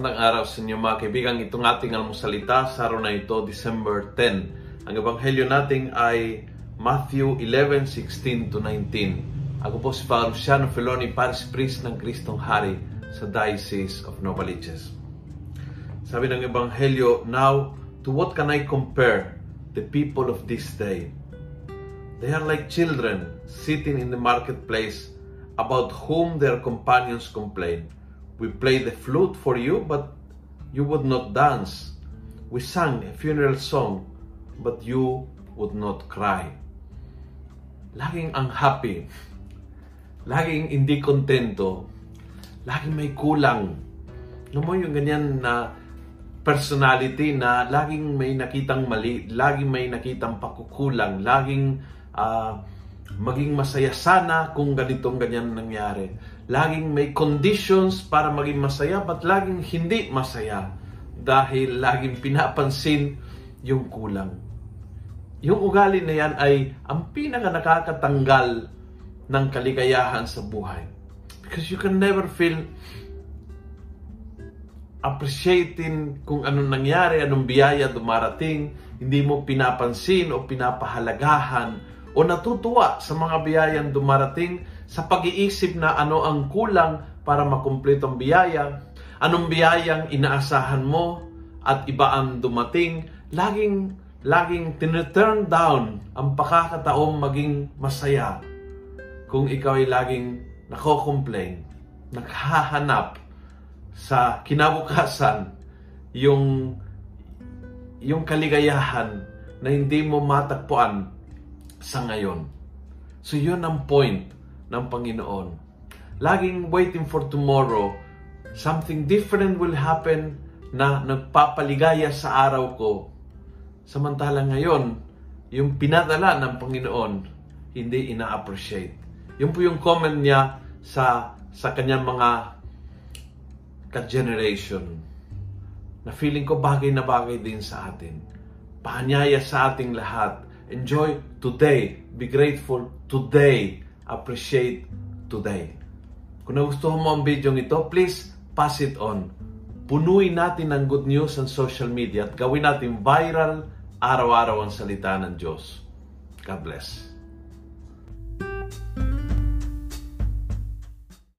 Magandang araw sa inyo mga kaibigan. Itong ating almusalita sa araw na ito, December 10. Ang ebanghelyo natin ay Matthew 11:16-19. Ako po si Father Luciano Filoni, Parish Priest ng Kristong Hari sa Diocese of Nova Liches. Sabi ng ebanghelyo, "Now, to what can I compare the people of this day? They are like children sitting in the marketplace about whom their companions complain. We played the flute for you, but you would not dance. We sang a funeral song, but you would not cry." Laging unhappy. Laging hindi kontento. Laging may kulang. Alam mo yung ganyan na personality na laging may nakitang mali, laging may nakitang pakukulang, laging maging masaya sana kung ganitong ganyan nangyari. Laging may conditions para maging masaya, but laging hindi masaya dahil laging pinapansin yung kulang. Yung ugali na yan ay ang pinaka nakakatanggal ng kaligayahan sa buhay. Because you can never feel appreciating kung anong nangyari, anong biyaya dumarating, hindi mo pinapansin o pinapahalagahan o natutuwa sa mga biyayang dumarating sa pag-iisip na ano ang kulang para makumpleto ang biyaya, anong biyayang inaasahan mo at iba ang dumating. Laging tiniturn down ang pakakataong maging masaya kung ikaw ay laging nako-complain, naghahanap sa kinabukasan yung kaligayahan na hindi mo matagpuan sa ngayon. So yun ang point ng Panginoon. Laging waiting for tomorrow. Something different will happen na nagpapaligaya sa araw ko. Samantalang ngayon, yung pinadala ng Panginoon, hindi ina-appreciate. Yun po yung comment niya sa kanyang mga ka-generation. Na feeling ko bagay na bagay din sa atin. Paanyaya sa ating lahat. Enjoy today. Be grateful today. Appreciate today. Kung nagustuhan mo ang video nito, please pass it on. Punuin natin ng good news ang social media at gawin natin viral araw-araw ang salita ng Diyos. God bless.